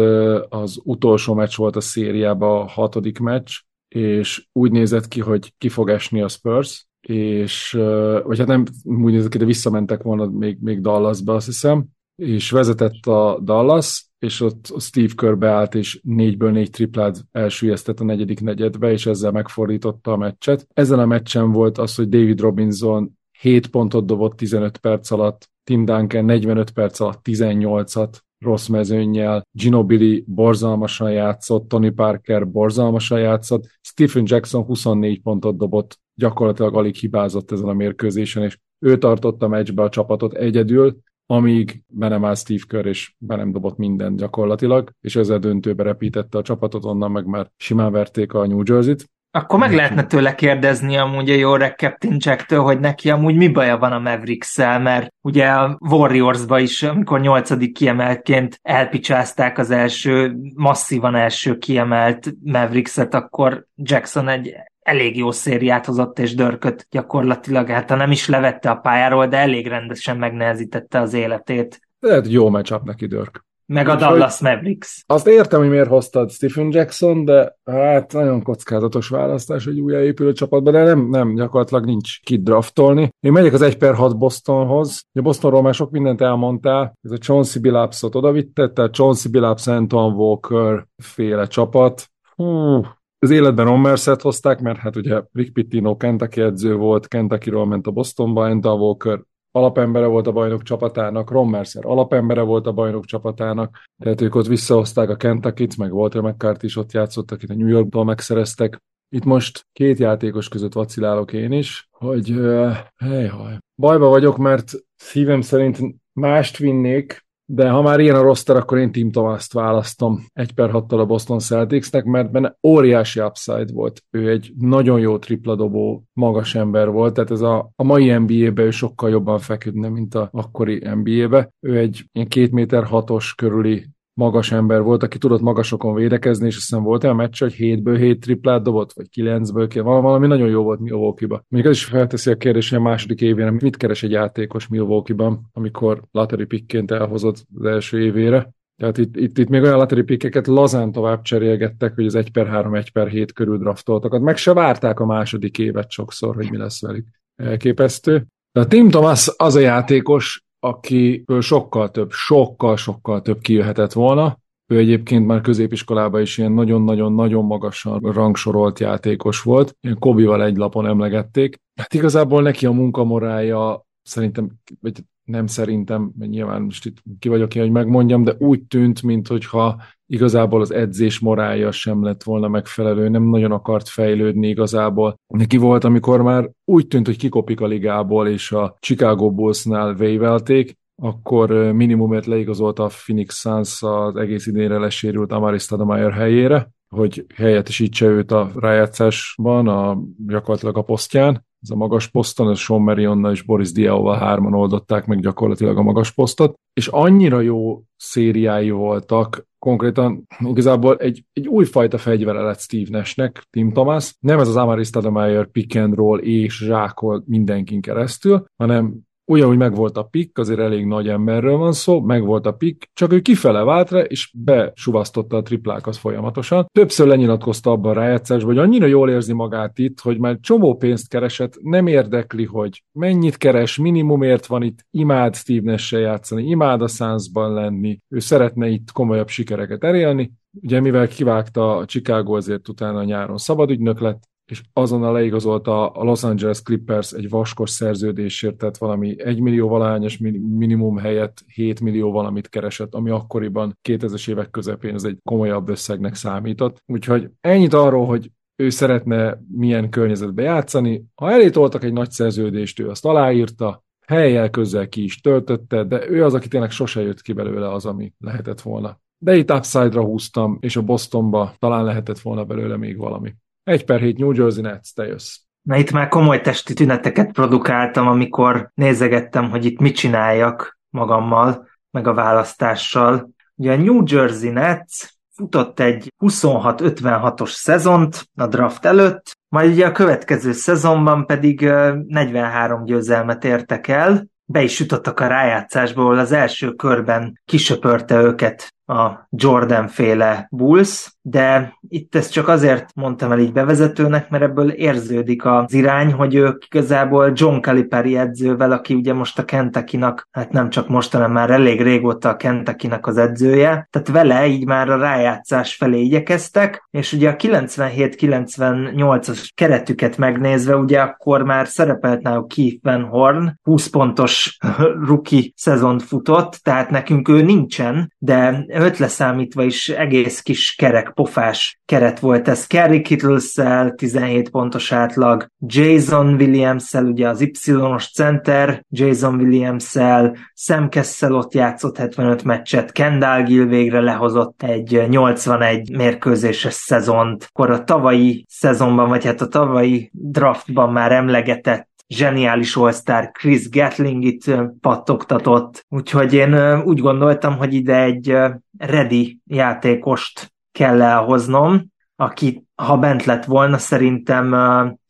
az utolsó meccs volt a szériában, a hatodik meccs, és úgy nézett ki, hogy ki fog esni a Spurs, és, vagy hát nem úgy nézett ki, de visszamentek volna még, még Dallasba, azt hiszem, és vezetett a Dallas, és ott Steve Kerr beállt, és négyből négy triplát elsüllyesztett a negyedik negyedbe, és ezzel megfordította a meccset. Ezen a meccsen volt az, hogy David Robinson hét pontot dobott tizenöt perc alatt, Tim Duncan negyvenöt perc alatt tizennyolcat rossz mezőnnyel, Ginobili borzalmasan játszott, Tony Parker borzalmasan játszott, Stephen Jackson huszonnégy pontot dobott, gyakorlatilag alig hibázott ezen a mérkőzésen, és ő tartotta a meccsbe a csapatot egyedül, amíg be nem áll Steve Kerr, és be nem dobott mindent gyakorlatilag, és ezzel döntőbe repítette a csapatot, onnan meg már simán verték a New Jersey-t. Akkor meg lehetne tőle kérdezni amúgy a jó reg Captain Jacktől, hogy neki amúgy mi baja van a Mavericks-szel, mert ugye a Warriors-ba is, amikor nyolcadik kiemeltként elpicsázták az első, masszívan első kiemelt Mavericks-et, akkor Jackson egy elég jó szériát hozott és dörköt gyakorlatilag, hát nem is levette a pályáról, de elég rendesen megnehezítette az életét. Lehet, jó matchup neki Dörk. Meg a Dallas Mavericks. Azt értem, hogy miért hoztad Stephen Jackson, de hát nagyon kockázatos választás egy újjáépülő csapatban, de nem, nem, gyakorlatilag nincs kit draftolni. Én megyek az egy per hat Bostonhoz. A Bostonról már sok mindent elmondtál, ez a Chauncey Billupsot odavitte, tehát Chauncey Billups, Antoine Walker féle csapat. Hú... Az életben Ron Mercert hozták, mert hát ugye Rick Pitino Kentucky edző volt, Kentuckyról ment a Bostonba, Antoine Walker alapembere volt a bajnok csapatának, Ron Mercer alapembere volt a bajnok csapatának, tehát ők ott visszahozták a Kentuckyt, meg Walter McCarty is ott játszott, akit a New Yorkból megszereztek. Itt most két játékos között vacilálok én is, hogy uh, helyhaj, bajba vagyok, mert szívem szerint mást vinnék, de ha már ilyen a roster, akkor én Tim Thomast választom egy per hattal a Boston Celticsnek, mert benne óriási upside volt. Ő egy nagyon jó tripladobó, magas ember volt, tehát ez a, a mai en bé á-be ő sokkal jobban feküdne, mint a akkori en bé á-be. Ő egy ilyen két méter hatos körüli magas ember volt, aki tudott magasokon védekezni, és aztán volt olyan meccs, hogy hétből hét triplát dobott, vagy kilencből, valami nagyon jó volt Milwaukee-ba. Mondjuk ez is felteszi a kérdést, hogy a második évére mit keres egy játékos Milwaukee-ban, amikor lottery pickként elhozott az első évére. Tehát itt, itt, itt még olyan lottery pickeket lazán tovább cserélgettek, hogy az egy per három, egy per hét körül draftoltakat, meg se várták a második évet sokszor, hogy mi lesz velük. Elképesztő. De a Tim Thomas az a játékos, akiből sokkal több, sokkal-sokkal több kijöhetett volna. Ő egyébként már középiskolában is ilyen nagyon-nagyon-nagyon magasan rangsorolt játékos volt. Ilyen Kobival egy lapon emlegették. Hát igazából neki a munkamorája szerintem, vagy nem szerintem, nyilván most itt ki vagyok én, hogy megmondjam, de úgy tűnt, minthogyha igazából az edzés morálja sem lett volna megfelelő, nem nagyon akart fejlődni igazából. Neki volt, amikor már úgy tűnt, hogy kikopik a ligából, és a Chicago Bulls-nál vévelték, akkor minimumért leigazolta a Phoenix Suns az egész idénre lesérült Amar'e Stoudemire helyére, hogy helyettesítse őt a rájátszásban, a, gyakorlatilag a posztján. Ez a magas poszton, ez Sean Marionnal és Boris Diaw-val hárman oldották meg gyakorlatilag a magas posztot, és annyira jó szériái voltak, konkrétan igazából egy, egy újfajta fegyvere lett Steve Nashnek, Tim Thomas. Nem ez az Amar'e Stoudemire pick and roll és zsákol mindenkin keresztül, hanem ugyanúgy megvolt a pick, azért elég nagy emberről van szó, megvolt a pick, csak ő kifele vált rá, és besuvasztotta a triplákat folyamatosan. Többször lenyilatkozta abban a rájátszásban, hogy annyira jól érzi magát itt, hogy már csomó pénzt keresett, nem érdekli, hogy mennyit keres, minimumért van itt, imád Steve Nash-sel játszani, imád a Sunsban lenni, ő szeretne itt komolyabb sikereket elérni. Ugye mivel kivágta a Chicago, azért utána nyáron szabadügynök lett, és azonnal leigazolta a Los Angeles Clippers egy vaskos szerződésért, tehát valami egy millió valahányos minimum helyett hét millió valamit keresett, ami akkoriban kétezres évek közepén ez egy komolyabb összegnek számított. Úgyhogy ennyit arról, hogy ő szeretne milyen környezetbe játszani. Ha elé toltak egy nagy szerződést, ő azt aláírta, helyjel közzel ki is töltötte, de ő az, aki tényleg sose jött ki belőle az, ami lehetett volna. De itt upside-ra húztam, és a Bostonba talán lehetett volna belőle még valami. egy per hét New Jersey Nets, te jössz. Na itt már komoly testi tüneteket produkáltam, amikor nézegettem, hogy itt mit csináljak magammal, meg a választással. Ugye a New Jersey Nets futott egy huszonhat ötvenhatos szezont a draft előtt, majd ugye a következő szezonban pedig negyvenhárom győzelmet értek el, be is jutottak a rájátszásból, az első körben kisöpörte őket a Jordan-féle Bulls, de itt ezt csak azért mondtam el így bevezetőnek, mert ebből érződik az irány, hogy ők igazából John Calipari edzővel, aki ugye most a Kentucky-nak, hát nem csak most, hanem már elég régóta a Kentucky-nak az edzője, tehát vele így már a rájátszás felé igyekeztek, és ugye a kilencvenhét kilencvennyolcas keretüket megnézve, ugye akkor már szerepelt náluk Keith Van Horn, húsz pontos rookie szezont futott, tehát nekünk ő nincsen, de öt leszámítva is egész kis kerek, pofás keret volt ez. Kerry Kittlessel tizenhét pontos átlag, Jason Williamssel, ugye az Y-os center, Jason Williamssel, Sam Cassell ott játszott hetvenöt meccset, Kendall Gill végre lehozott egy nyolcvanegy mérkőzéses szezont, akkor a tavalyi szezonban, vagy hát a tavalyi draftban már emlegetett zseniális all-star Chris Gatling itt pattogtatott, úgyhogy én úgy gondoltam, hogy ide egy ready játékost kell elhoznom, aki ha bent lett volna, szerintem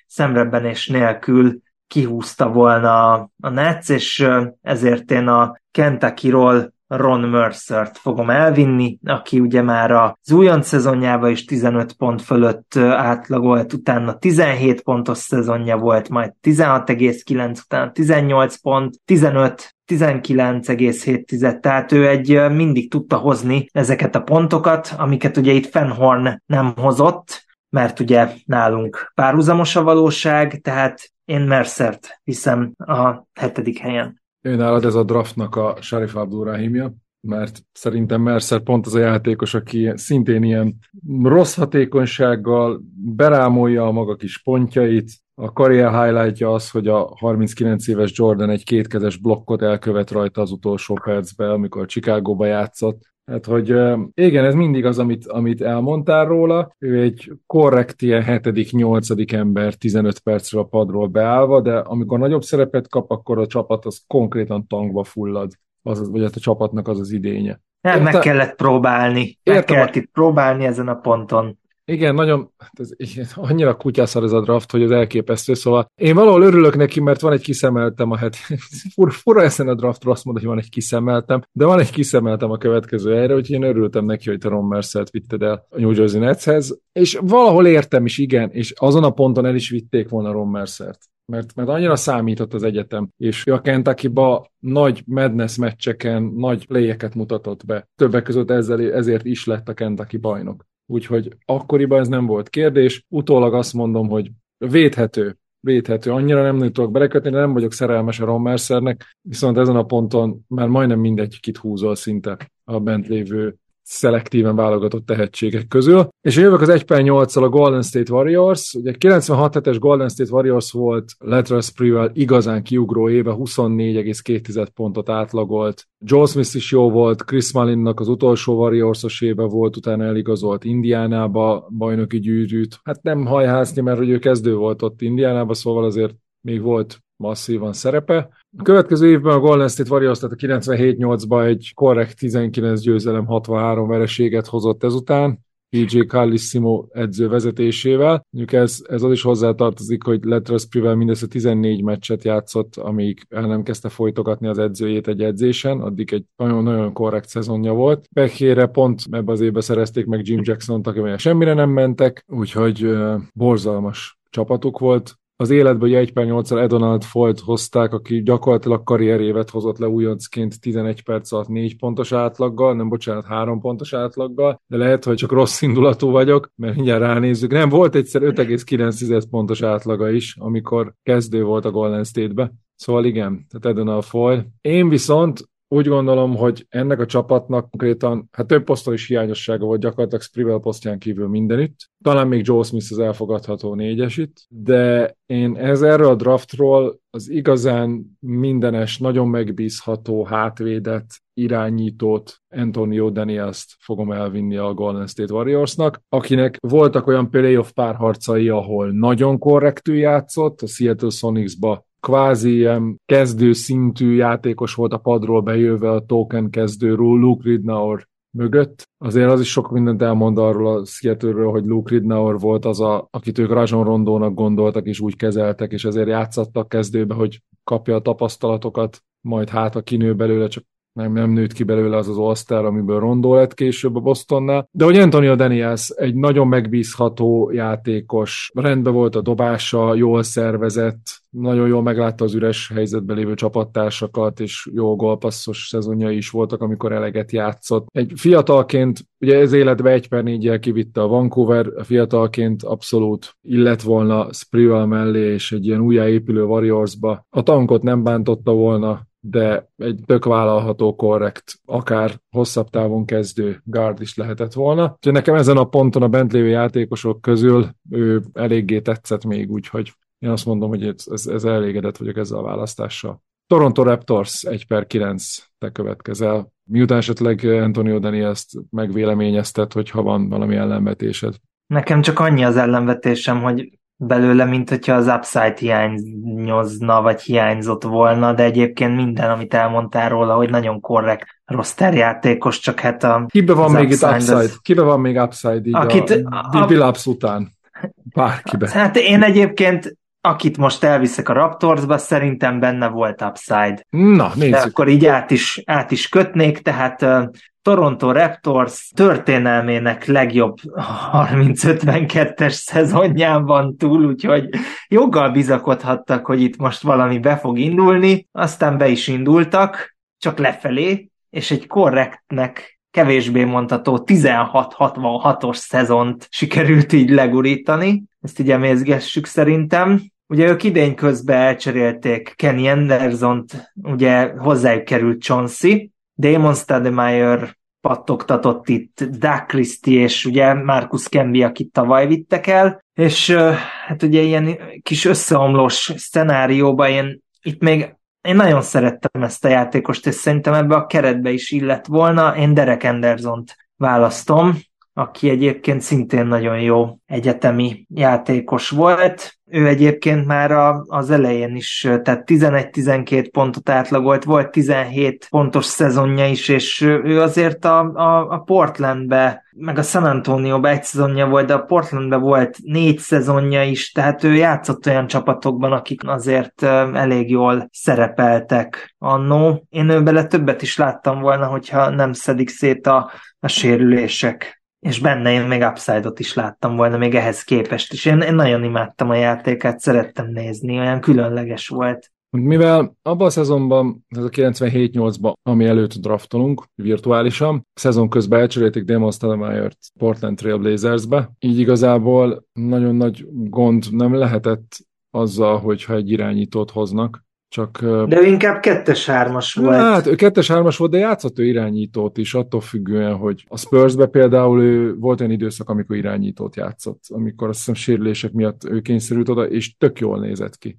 szemrebbenés nélkül kihúzta volna a Nets, és ezért én a Kentucky-ról Ron Mercert fogom elvinni, aki ugye már az újonc szezonjában is tizenöt pont fölött átlagolt, utána tizenhét pontos szezonja volt, majd tizenhat egész kilenc, utána tizennyolc pont, tizenöt, tizenkilenc egész hét, tehát ő egy mindig tudta hozni ezeket a pontokat, amiket ugye itt Van Horn nem hozott, mert ugye nálunk párhuzamos a valóság, tehát én Mercert viszem a hetedik helyen. Ő nálad ez a draftnak a Shareef Abdur-Rahimja, mert szerintem Mercer pont az a játékos, aki szintén ilyen rossz hatékonysággal berámolja a maga kis pontjait, A karrier highlightja az, hogy a harminckilenc éves Jordan egy kétkezes blokkot elkövet rajta az utolsó percben, amikor Chicagóba játszott. Hát, hogy igen, ez mindig az, amit, amit elmondtál róla. Ő egy korrekt ilyen hetedik-nyolcadik ember tizenöt percre a padról beállva, de amikor nagyobb szerepet kap, akkor a csapat az konkrétan tankba fullad, az, vagy hát a csapatnak az az idénye. Nem, meg kellett próbálni. Meg értem, kellett itt próbálni ezen a ponton. Igen, nagyon, ez, igen, annyira kutyászar ez a draft, hogy az elképesztő, szóval én valahol örülök neki, mert van egy kiszemeltem a het, fur, fura eszen a draftról azt mondod, hogy van egy kiszemeltem, de van egy kiszemeltem a következő helyre, úgyhogy én örültem neki, hogy te Ron Mercert vitted el a New Jersey Netshez, és valahol értem is, igen, és azon a ponton el is vitték volna Ron Mercert. Mert, mert annyira számított az egyetem, és a Kentucky-ba nagy madness meccseken nagy playeket mutatott be. Többek között ezzel, ezért is lett a Kentucky bajnok. Úgyhogy akkoriban ez nem volt kérdés. Utólag azt mondom, hogy védhető, védhető. Annyira nem tudok belekötni, de nem vagyok szerelmes a Ron Mercernek, viszont ezen a ponton már majdnem mindegy, kit húzol szinte a bent lévő szelektíven válogatott tehetségek közül. És jövök az egy per nyolccal a Golden State Warriors. Ugye kilencvenhat hetes Golden State Warriors volt Latrell Sprewell igazán kiugró éve, huszonnégy egész két pontot átlagolt. Joel Smith is jó volt, Chris Mullinnak az utolsó Warriors-os éve volt, utána eligazolt Indiánába bajnoki gyűrűt. Hát nem hajhászni, mert hogy ő kezdő volt ott Indiánába, szóval azért még volt masszívan szerepe. A következő évben a Golden State Warriors, tehát a kilencvenhét nyolcban egy korrekt tizenkilenc győzelem, hatvanhárom vereséget hozott ezután, pé jé Carlissimo edző vezetésével. Ez, ez az is hozzátartozik, hogy Latrell Sprewell mindössze tizennégy meccset játszott, amíg el nem kezdte folytogatni az edzőjét egy edzésen, addig egy nagyon-nagyon korrekt szezonja volt. Pekére pont ebbe az évbe szerezték meg Jim Jackson-t, akivel semmire nem mentek, úgyhogy uh, borzalmas csapatuk volt. Az életből egy per nyolccal Adonal Foylt hozták, aki gyakorlatilag karrierévet hozott le újoncként tizenegy perc alatt négy pontos átlaggal, nem bocsánat, három pontos átlaggal, de lehet, hogy csak rossz indulatú vagyok, mert mindjárt ránézzük. Nem, volt egyszer öt egész kilenc pontos átlaga is, amikor kezdő volt a Golden State-be. Szóval igen, tehát Adonal Foyle. Én viszont úgy gondolom, hogy ennek a csapatnak konkrétan, hát több poszton is hiányossága volt, gyakorlatilag Sprewell posztján kívül mindenütt. Talán még Joe Smith az elfogadható négyes itt, de én ez erről a draftról az igazán mindenes, nagyon megbízható hátvédet, irányítót, Antonio Daniels-t fogom elvinni a Golden State Warriorsnak, akinek voltak olyan playoff párharcai, ahol nagyon korrektül játszott, a Seattle Sonics-ba kvázi ilyen kezdő szintű játékos volt a padról bejövve a token kezdőről, Luke Ridnour mögött. Azért az is sok mindent elmond arról a Seattle-ről, hogy Luke Ridnour volt az, a, akit ők Rajon Rondónak gondoltak, és úgy kezeltek, és ezért játszattak kezdőbe, hogy kapja a tapasztalatokat, majd hát a kinő belőle, csak nem, nem nőtt ki belőle az az All-Star, amiből Rondó lett később a Bostonnál. De hogy Antonio Daniels egy nagyon megbízható játékos, rendben volt a dobása, jól szervezett, nagyon jól meglátta az üres helyzetben lévő csapattársakat, és jó gólpasszos szezonjai is voltak, amikor eleget játszott. Egy fiatalként, ugye ez életbe egy per négyel kivitte a Vancouver, a fiatalként abszolút illett volna Sprewell mellé, és egy ilyen újjáépülő Warriorsba. A tankot nem bántotta volna, de egy tök vállalható, korrekt, akár hosszabb távon kezdő guard is lehetett volna. Úgyhogy nekem ezen a ponton a bent lévő játékosok közül ő eléggé tetszett még, úgyhogy én azt mondom, hogy ez, ez, ez elégedett vagyok ezzel a választással. Toronto Raptors egy per kilenc, te következel. Miután esetleg Antonio Daniels-t megvéleményezted, hogyha van valami ellenvetésed. Nekem csak annyi az ellenvetésem, hogy belőle, mint hogyha az upside hiányozna, vagy hiányzott volna, de egyébként minden, amit elmondtál róla, hogy nagyon korrekt roster játékos, csak hát a... Kibe van még itt upside? Az... Kibe van még upside így akit, a Billups után? Bárkibe. Hát én egyébként, akit most elviszek a Raptorsba, szerintem benne volt upside. Na, nézzük. De akkor így át is, át is kötnék, tehát uh, Toronto Raptors történelmének legjobb harminc ötvenkettes szezonján van túl, úgyhogy joggal bizakodhattak, hogy itt most valami be fog indulni, aztán be is indultak, csak lefelé, és egy korrektnek kevésbé mondható tizenhat hatvanhatos szezont sikerült így legurítani. Ezt így emészgessük szerintem. Ugye ők idény közben elcserélték Kenny Andersont, ugye hozzájuk került Chauncey, Damon Stoudemire pattogtatott itt Doug Christie, és ugye Marcus Camby, akit tavaly vittek el, és hát ugye ilyen kis összeomlós szenárióban én itt még én nagyon szerettem ezt a játékost, és szerintem ebbe a keretbe is illett volna. Én Derek Andersont választom, aki egyébként szintén nagyon jó egyetemi játékos volt. Ő egyébként már a, az elején is, tehát tizenegy-tizenkét pontot átlagolt, volt tizenhét pontos szezonja is, és ő azért a, a, a Portlandbe, meg a San Antonioba egy szezonja volt, de a Portlandbe volt négy szezonja is, tehát ő játszott olyan csapatokban, akik azért elég jól szerepeltek annó. Én ő bele többet is láttam volna, hogyha nem szedik szét a, a sérülések. És benne én még upside-ot is láttam volna, még ehhez képest is. Én, én nagyon imádtam a játékát, szerettem nézni, olyan különleges volt. Mivel abban a szezonban, ez a kilencvenhét nyolcban, ami előtt draftolunk virtuálisan, szezon közben elcserélték Damon Stoudemire-t Portland Trail Blazersbe, így igazából nagyon nagy gond nem lehetett azzal, hogyha egy irányítót hoznak. Csak, de ő inkább kettes-hármas volt. Hát, ő kettes-hármas volt, de játszott ő irányítót is, attól függően, hogy a Spursbe például ő volt olyan időszak, amikor irányítót játszott, amikor azt hiszem sérülések miatt ő kényszerült oda, és tök jól nézett ki.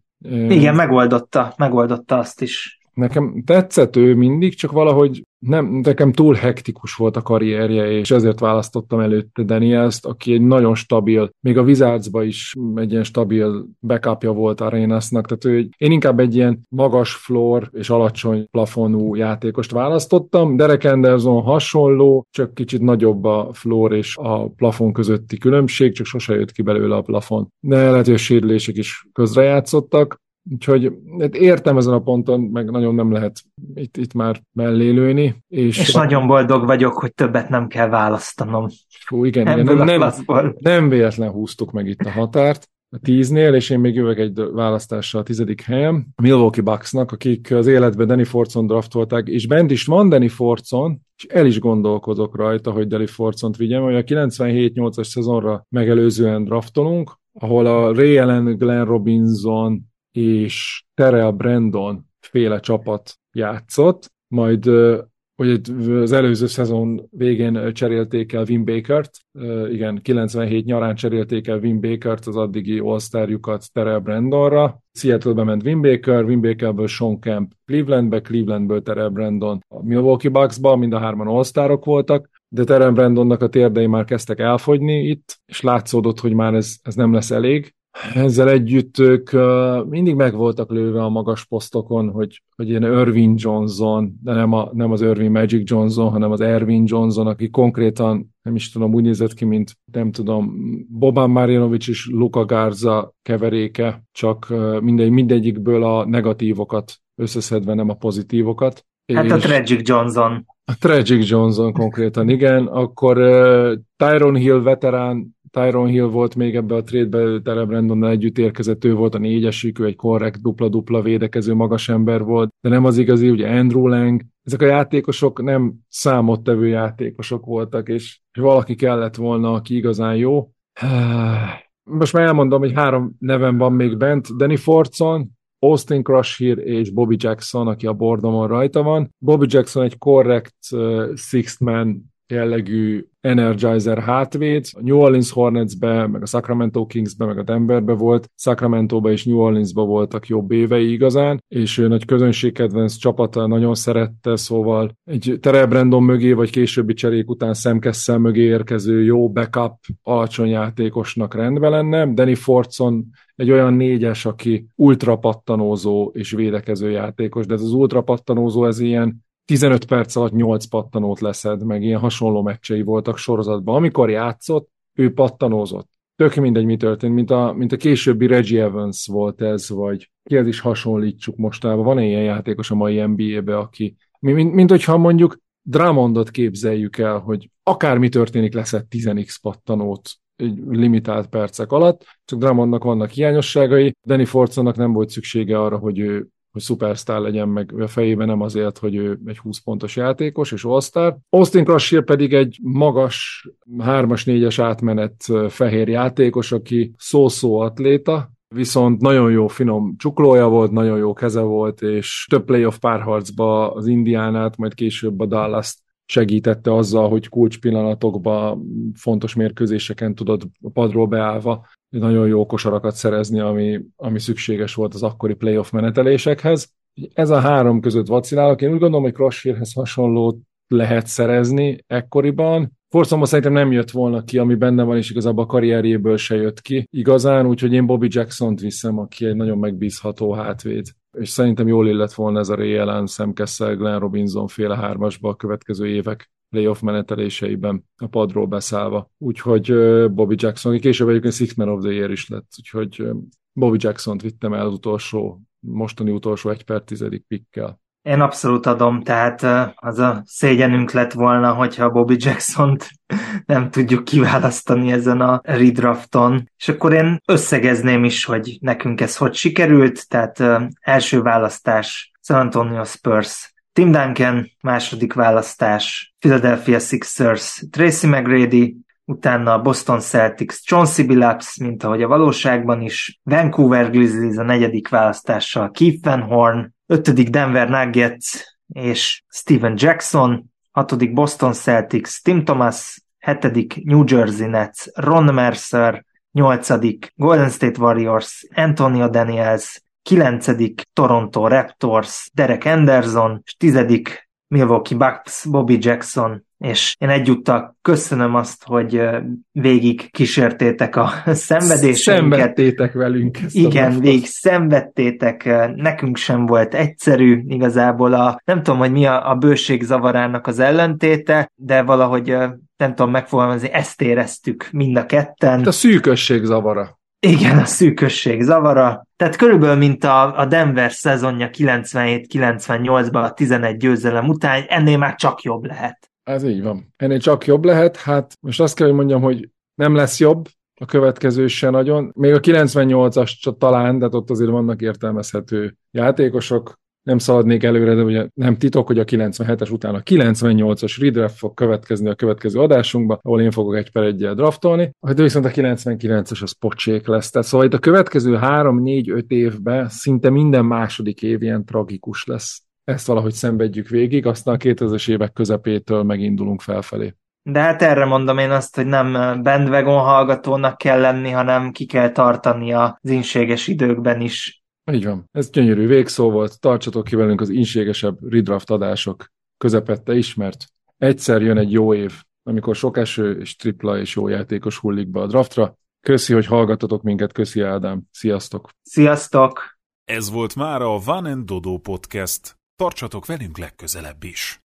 Igen, megoldotta, megoldotta azt is. Nekem tetszett ő mindig, csak valahogy nem, nekem túl hektikus volt a karrierje, és ezért választottam előtte Danielst, aki egy nagyon stabil, még a Wizardsba is egy ilyen stabil backupja volt Arenasnak, tehát ő egy, én inkább egy ilyen magas floor és alacsony plafonú játékost választottam. Derek Anderson hasonló, csak kicsit nagyobb a floor és a plafon közötti különbség, csak sose jött ki belőle a plafon. De lehet, hogy a sérülések is közrejátszottak. Úgyhogy értem ezen a ponton, meg nagyon nem lehet itt, itt már mellélőni. És, és nagyon boldog vagyok, hogy többet nem kell választanom. Hú, igen, igen. Nem, nem, nem véletlen húztuk meg itt a határt a tíznél, és én még jövök egy választással a tizedik helyen. A Milwaukee Bucksnak, akik az életben Danny Fortson draftolták, és bent is van Danny Fortson, és el is gondolkozok rajta, hogy Danny Fortsont vigyem, hogy a kilencvenhét nyolcas szezonra megelőzően draftolunk, ahol a Ray Allen, Glenn Robinson és Terrell Brandon féle csapat játszott, majd ugye az előző szezon végén cserélték el Vin Bakert, igen, kilencvenhét nyarán cserélték el Vin Bakert, az addigi all-starjukat Terrell Brandonra, Seattle-be ment Vin Baker, Vin Bakerből Sean Kemp Clevelandbe, Clevelandből Terrell Brandon a Milwaukee Bucksba, mind a hárman all-starok voltak, de Terrell Brandonnak a térdei már kezdtek elfogyni itt, és látszódott, hogy már ez, ez nem lesz elég. Ezzel együtt ők uh, mindig meg voltak lőve a magas posztokon, hogy, hogy ilyen Irvin Johnson, de nem, a, nem az Irvin Magic Johnson, hanem az Irvin Johnson, aki konkrétan, nem is tudom, úgy nézett ki, mint nem tudom, Boban Marjanovic és Luka Garza keveréke, csak uh, mindegy, mindegyikből a negatívokat összeszedve, nem a pozitívokat. Hát és a Tragic Johnson. A Tragic Johnson konkrétan, igen. Akkor uh, Tyron Hill veterán, Tyron Hill volt még ebbe a trade-be, Terrell Brandonnal együtt érkezett, ő volt a négyesük, ő egy korrekt dupla-dupla védekező magas ember volt, de nem az igazi, ugye Andrew Lang. Ezek a játékosok nem számottevő játékosok voltak, és valaki kellett volna, aki igazán jó. Most már elmondom, hogy három nevem van még bent, Danny Fortson, Austin Crusher és Bobby Jackson, aki a bordomon rajta van. Bobby Jackson egy korrekt uh, sixth man jellegű energizer hátvéd. A New Orleans Hornetsbe, meg a Sacramento Kingsbe, meg a Denverbe volt. Sacramentoba és New Orleansba voltak jobb évei igazán, és ő nagy közönségkedvenc csapata, nagyon szerette, szóval egy Terrell Brandon mögé, vagy későbbi cserék után Sam Cassell mögé érkező jó backup, alacsony játékosnak rendben lenne. Danny Fortson egy olyan négyes, aki ultrapattanózó és védekező játékos, de ez az ultrapattanózó, ez ilyen tizenöt perc alatt nyolc pattanót leszed, meg ilyen hasonló meccsei voltak sorozatban. Amikor játszott, ő pattanózott. Tök mindegy, mi történt, mint a, mint a későbbi Reggie Evans volt ez, vagy kihez is hasonlítsuk mostában. Van ilyen játékos a mai en bé á-be, aki, mint, mint hogyha mondjuk Drummondot képzeljük el, hogy akármi történik, leszed tíz x pattanót limitált percek alatt, csak Drummondnak vannak hiányosságai, Danny Fortsonnak nem volt szüksége arra, hogy ő hogy szupersztár legyen, meg a fejében nem azért, hogy ő egy húsz pontos játékos, és all-star. Austin Crusher pedig egy magas, hármas-négyes átmenet fehér játékos, aki szó-szó atléta, viszont nagyon jó finom csuklója volt, nagyon jó keze volt, és több playoff párharcba az Indiánát, majd később a Dallast segítette azzal, hogy kulcs pillanatokban, fontos mérkőzéseken tudott padról beállva nagyon jó kosarakat szerezni, ami, ami szükséges volt az akkori playoff menetelésekhez. Ez a három között vacilálok. Én úgy gondolom, hogy Crosshírhez hasonlót lehet szerezni ekkoriban. Forszomban szerintem nem jött volna ki, ami benne van, és igazából a karrierjéből se jött ki igazán, úgyhogy én Bobby Jackson-t viszem, aki egy nagyon megbízható hátvéd. És szerintem jól illett volna ez a Ray Allen, Sam Cassell, Glenn Robinson féle hármasba a következő évek playoff meneteléseiben a padról beszállva. Úgyhogy Bobby Jackson, aki később egyébként Six Man of the Year is lett, úgyhogy Bobby Jackson-t vittem el az utolsó, mostani utolsó egy per tizedik pickkel. Én abszolút adom, tehát az a szégyenünk lett volna, hogyha Bobby Jackson-t nem tudjuk kiválasztani ezen a redrafton. És akkor én összegezném is, hogy nekünk ez hogy sikerült, tehát első választás San Antonio Spurs, Tim Duncan, második választás Philadelphia Sixers, Tracy McGrady, utána Boston Celtics, Chauncey Billups, mint ahogy a valóságban is, Vancouver Grizzlies a negyedik választással, Keith Van Horn, ötödik Denver Nuggets és Stephen Jackson, hatodik Boston Celtics, Tim Thomas, hetedik New Jersey Nets, Ron Mercer, nyolcadik Golden State Warriors, Antonio Daniels, kilencedik Toronto Raptors, Derek Anderson, és tizedik Milwaukee Bucks, Bobby Jackson. És én egyúttal köszönöm azt, hogy végig kísértétek a szenvedésünket. Szenvedtétek velünk. Igen, végig szenvedtétek. Nekünk sem volt egyszerű igazából a, nem tudom, hogy mi a, a bőség zavarának az ellentéte, de valahogy nem tudom megfogalmazni, ezt éreztük mind a ketten. Hát a szűkösség zavara. Igen, a szűkösség zavara. Tehát körülbelül, mint a, a Denver szezonja kilencvenhét kilencvennyolcban a tizenegy győzelem után, ennél már csak jobb lehet. Ez így van. Ennél csak jobb lehet, hát most azt kell, hogy mondjam, hogy nem lesz jobb, a következő se nagyon. Még a kilencvennyolcas csak talán, de ott azért vannak értelmezhető játékosok. Nem szaladnék előre, de ugye nem titok, hogy a kilencvenhetes után a kilencvennyolcas redraft fog következni a következő adásunkba, ahol én fogok egy per egyel draftolni. De viszont a kilencvenkilences az pocsék lesz. Tehát szóval itt a következő három négy öt évben szinte minden második év ilyen tragikus lesz. Ezt valahogy szenvedjük végig, aztán a kétezres évek közepétől megindulunk felfelé. De hát erre mondom én azt, hogy nem bandwagon hallgatónak kell lenni, hanem ki kell tartani az ínséges időkben is. Így van. Ez gyönyörű végszó volt. Tartsatok ki velünk az ínségesebb redraft adások közepette is, mert egyszer jön egy jó év, amikor sok eső és tripla és jó játékos hullik be a draftra. Köszi, hogy hallgattatok minket. Köszi, Ádám. Sziasztok! Sziasztok! Ez volt már a Van and Dodo Podcast. Tartsatok velünk legközelebb is!